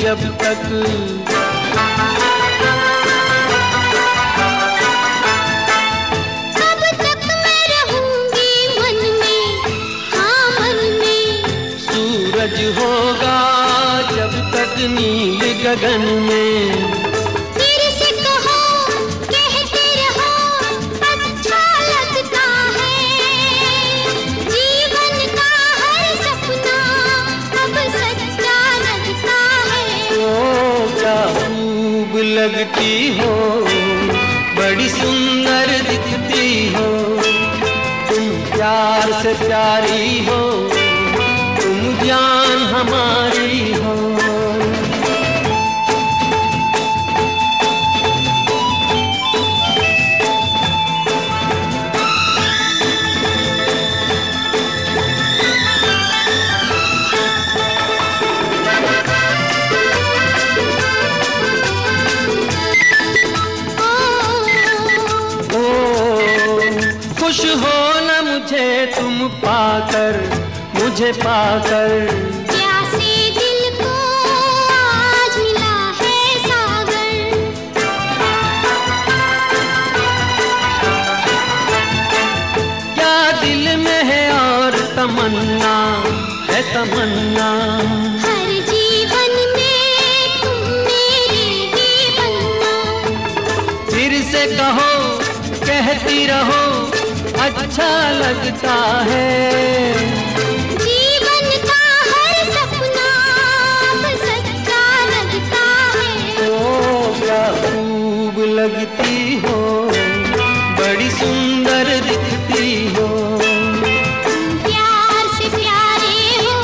जब तक तब तक मैं रहूंगी मन में, हाँ मन में। सूरज होगा जब तक नील गगन में, तेरे से कहो कहते रहो अच्छा लगता है। जीवन का हर सपना अब सच्चा लगता है। क्या खूब लगती हो, बड़ी सुंदर दिखती हो, तुम प्यार से प्यारी हो, तुम जान हमारी हो। खुश हो ना मुझे तुम पाकर, मुझे पाकर, प्यासे दिल को आज मिला है सागर। क्या दिल में है और तमन्ना है, तमन्ना हर जीवन में तुम मेरे ही बनना। फिर से कहो कहती रहो अच्छा लगता है। जीवन का हर सपना सच्चा लगता है। ओ क्या खूब लगती हो, बड़ी सुंदर दिखती हो, तुम प्यार से प्यारी हो,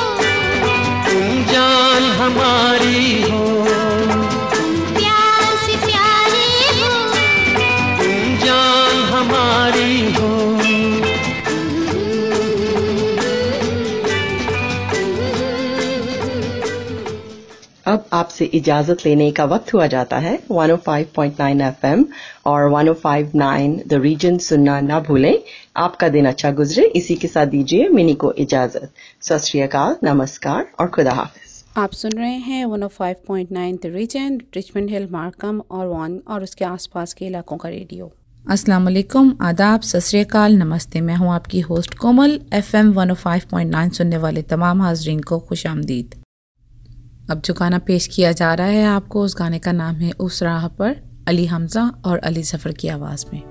तुम जान हमारी हो, तुम प्यार से प्यारी हो, तुम जान आपसे इजाजत लेने का वक्त हुआ जाता है। एक सौ पाँच पॉइंट नौ एफएम और एक सौ पाँच पॉइंट नौ द रीजन सुनना ना भूलें। आपका दिन अच्छा गुजरे, इसी के साथ दीजिए मिनी को इजाजत। सत श्री अकाल, नमस्कार और खुदा हाफिज। आप सुन रहे हैं एक सौ पाँच पॉइंट नौ the reason, Richmond Hill, Markham और वॉन और उसके आसपास के इलाकों का रेडियो। अस्सलाम वालेकुम, आदाब, सत श्री अकाल, नमस्ते। मैं हूँ आपकी होस्ट कोमल। एफएम एक सौ पाँच पॉइंट नौ सुनने वाले तमाम हाजरीन को खुश आमदीद। अब जो गाना पेश किया जा रहा है आपको, उस गाने का नाम है उस राह पर, अली हमज़ा और अली ज़फ़र की आवाज़ में।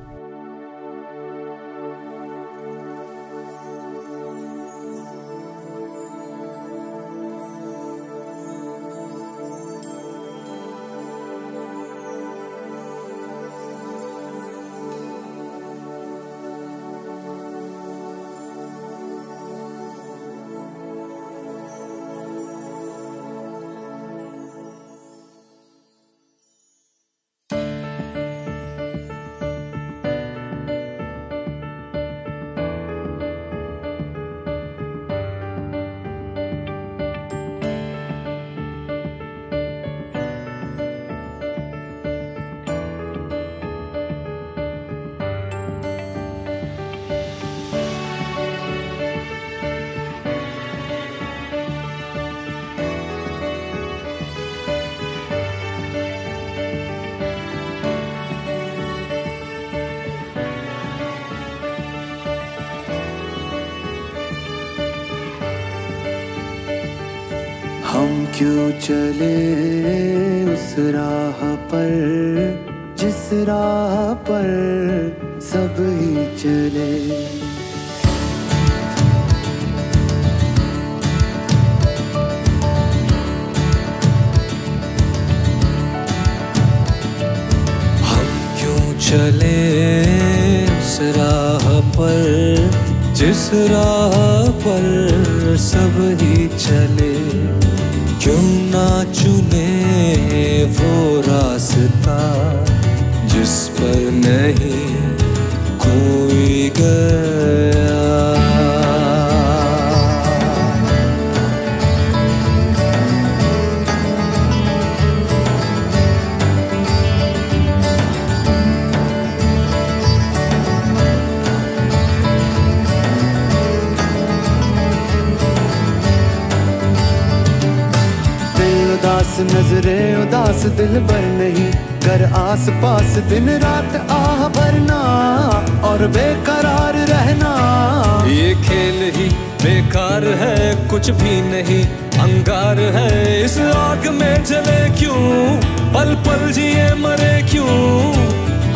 क्यों चले उस राह पर जिस राह पर सब ही चले, हम क्यों चले उस राह पर जिस राह पर सब ही चले, क्यों ना चुने वो रास्ता जिस पर नहीं कोई गया। नजरे उदास दिल भर नहीं कर आस पास, दिन रात आह भरना और बेकरार रहना, ये खेल ही बेकार है कुछ भी नहीं अंगार है, इस आग में जले क्यों पल पल जिए मरे क्यों,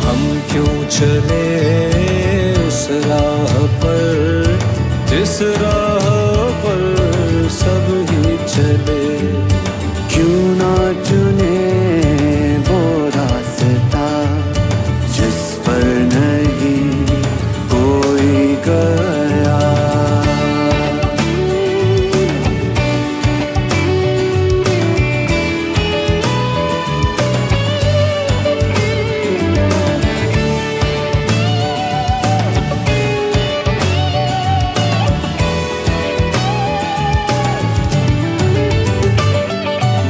हम क्यों चले उस राह पर जिस राह पर सब ही चले, क्यों ना चुने वो रास्ता जिस पर नहीं कोई गया।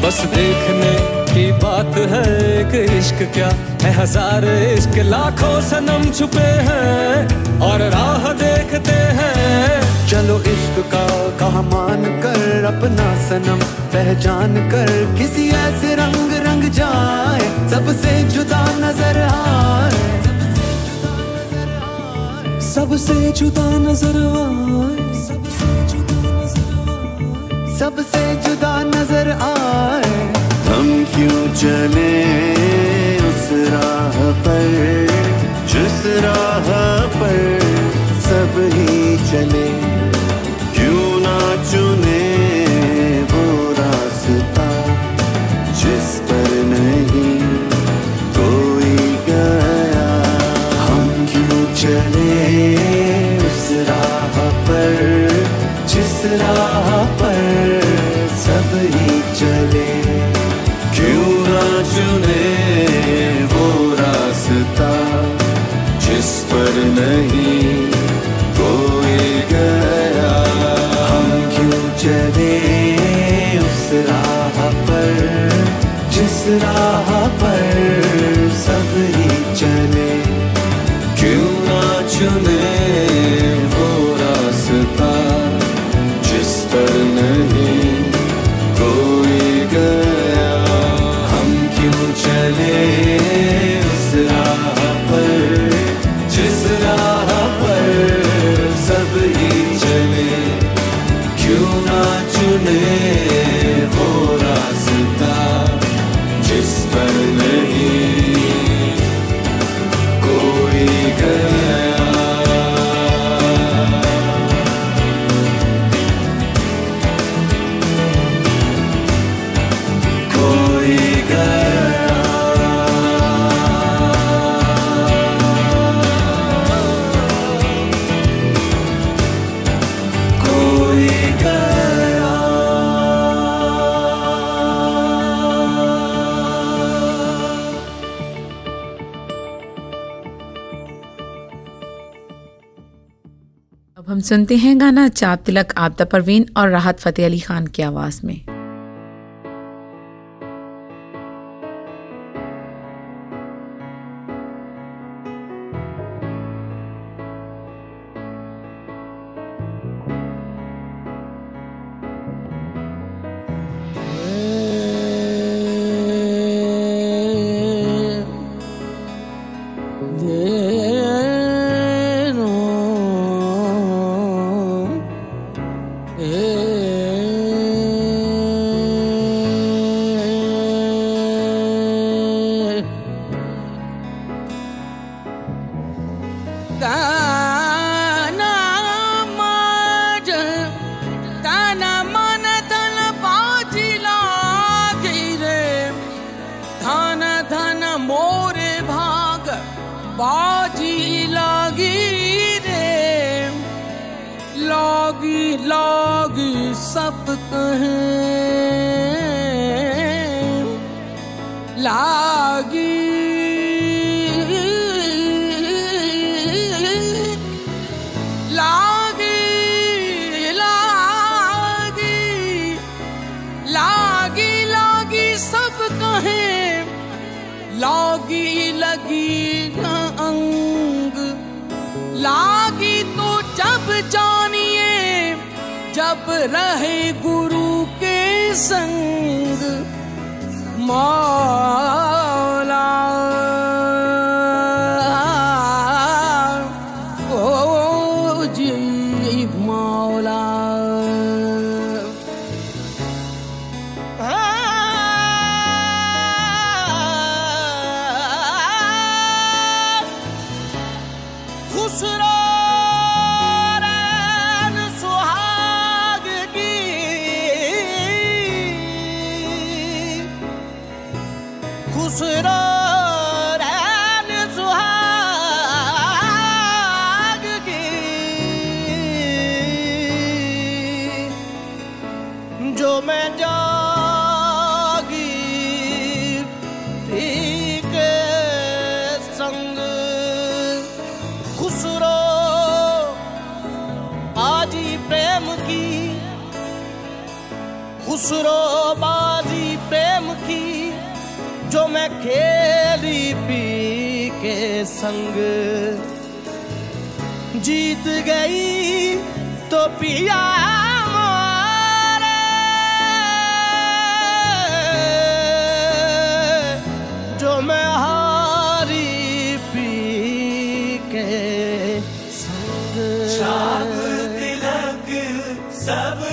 बस देखने की बात है एक इश्क क्या है हजार इश्क, लाखों सनम छुपे हैं और राह देखते हैं, चलो इश्क का कहा मान कर अपना सनम पहचान कर, किसी ऐसे रंग रंग जाए सबसे जुदा नजर आए, सबसे जुदा नजर आए, सबसे जुदा नजर आए, हम क्यों चले उस राह पर जिस राह पर सब ही चले, क्यों ना चुने वो रास्ता जिस पर नहीं कोई गया, हम क्यों चले उस राह पर जिस राह पर सब ही चले, क्यों ना चुने वो रास्ता जिस पर नहीं कोई गया, हम क्यों चले उस राह पर अब हम सुनते हैं गाना चाँद तिलक आपदा परवीन और राहत फ़तेह अली ख़ान की आवाज़ में। लागी लगी न अंग लागी तो जब जानिए जब रहे गुरु के संग मौला ओ जी मौला। खुसरो बाजी प्रेम की जो मैं खेली पी के संग जीत गई तो पिया मोरे जो मैं हारी पी के संग। चाँद तिलक सब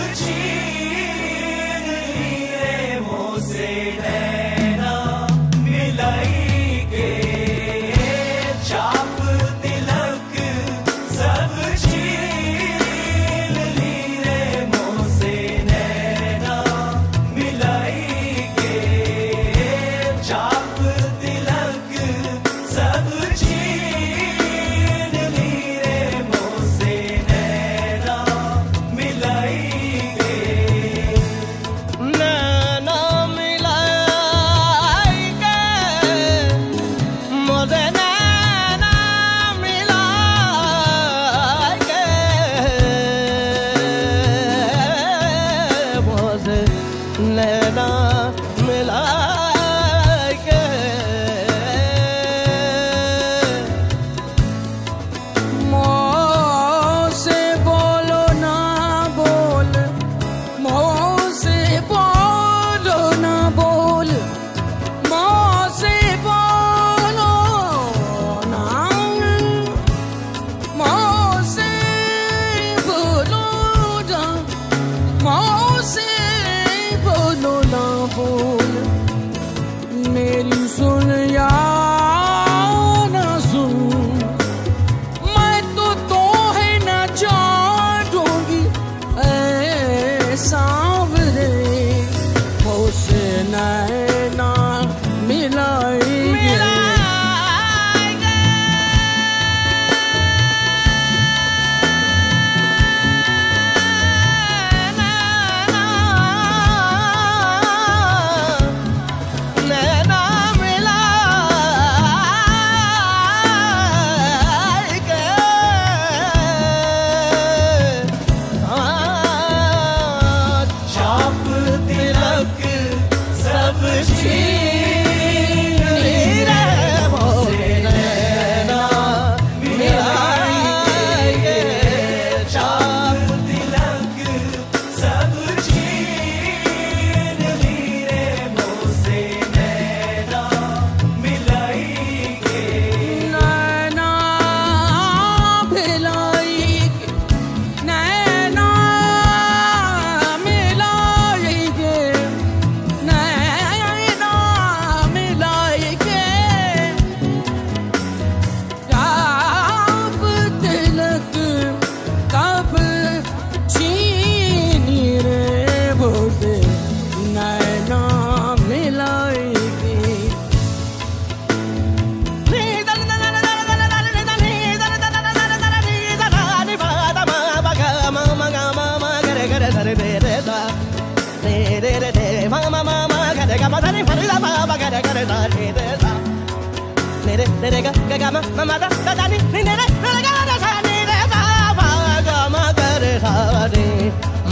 रे गा गा मा मा दा दा नी नी रे रे गा दा सा नी रे सा पा गा मा कर सा रे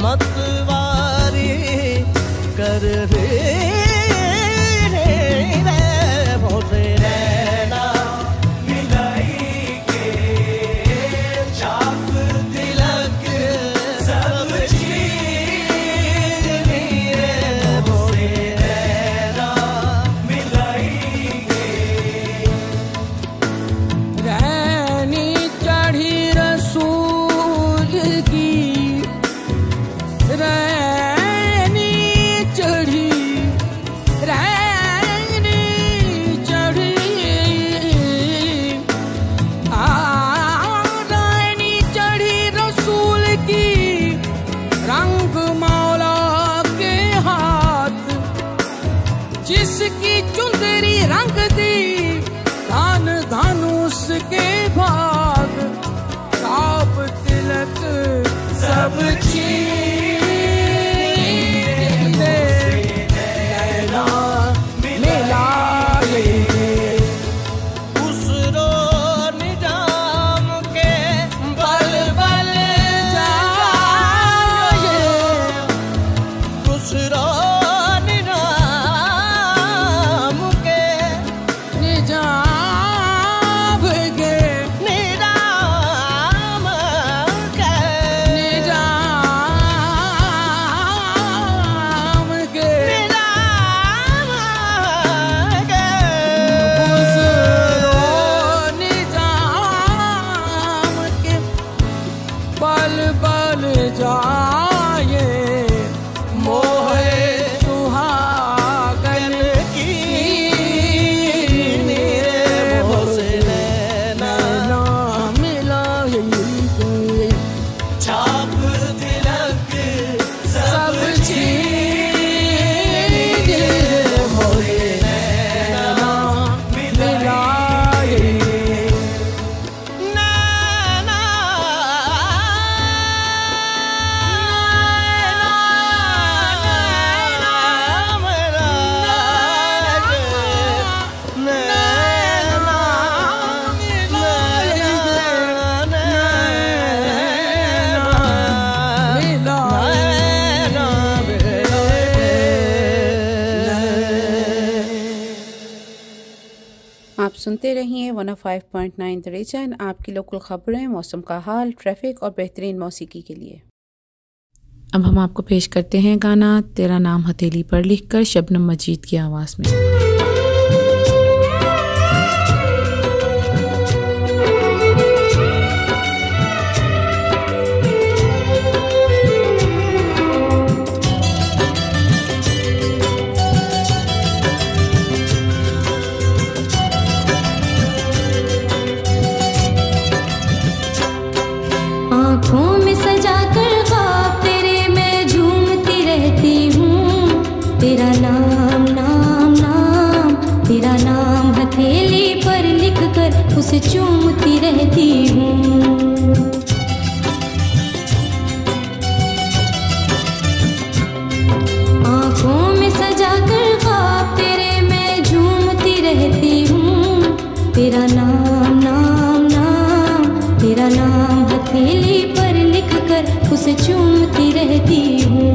मतवारी कर रे रे रे भोसे रे ना मिलाई के चाप तिलक सब चीज रे भोसे रे ना मिलाई के रहनी चढ़ी रसूल की जिसकी चुंदरी रंग दी धान धानुष के भाग साप तिलक सब चीज नैना मिलाए उस रोन जाम के बल बल जाए उस रो सुनते रहिए एक सौ पाँच पॉइंट नाइन द रीजन, आपकी लोकल ख़बरें, मौसम का हाल, ट्रैफिक और बेहतरीन मौसीकी के लिए। अब हम आपको पेश करते हैं गाना तेरा नाम हथेली पर लिखकर शबनम मजीद की आवाज़ में। चूमती रहती हूँ आँखों में सजा कर ख्वाब तेरे मैं झूमती रहती हूँ तेरा नाम नाम नाम तेरा नाम हथेली पर लिख कर उसे चूमती रहती हूँ।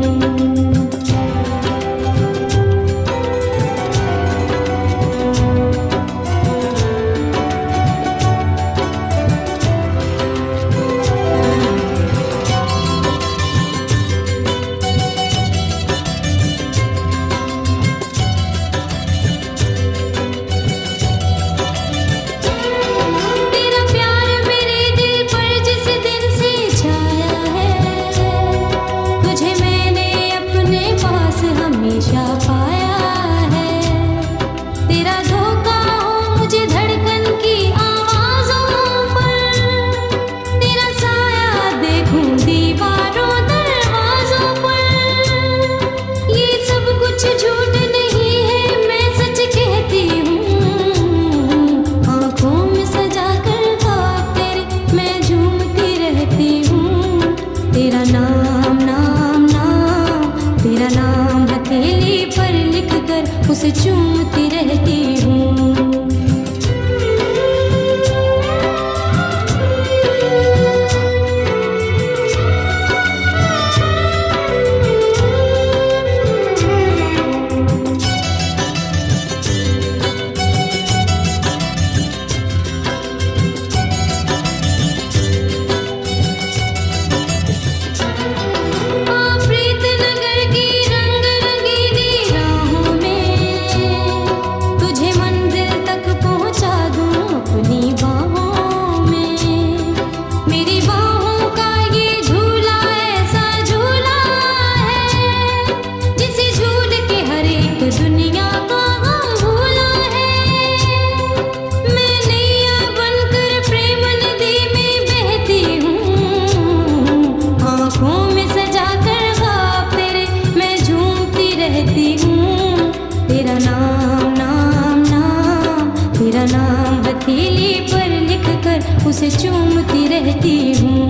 उसे चूमती रहती हूँ।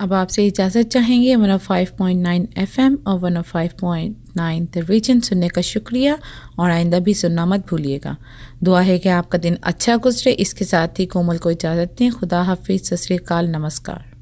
अब आपसे इजाज़त चाहेंगे one oh five point nine F M और one oh five point nine the reason सुनने का शुक्रिया और आइंदा भी सुनना मत भूलिएगा। दुआ है कि आपका दिन अच्छा गुजरे। इसके साथ ही कोमल को इजाज़त दें। खुदा हाफिज़। सत श्री अकाल। नमस्कार।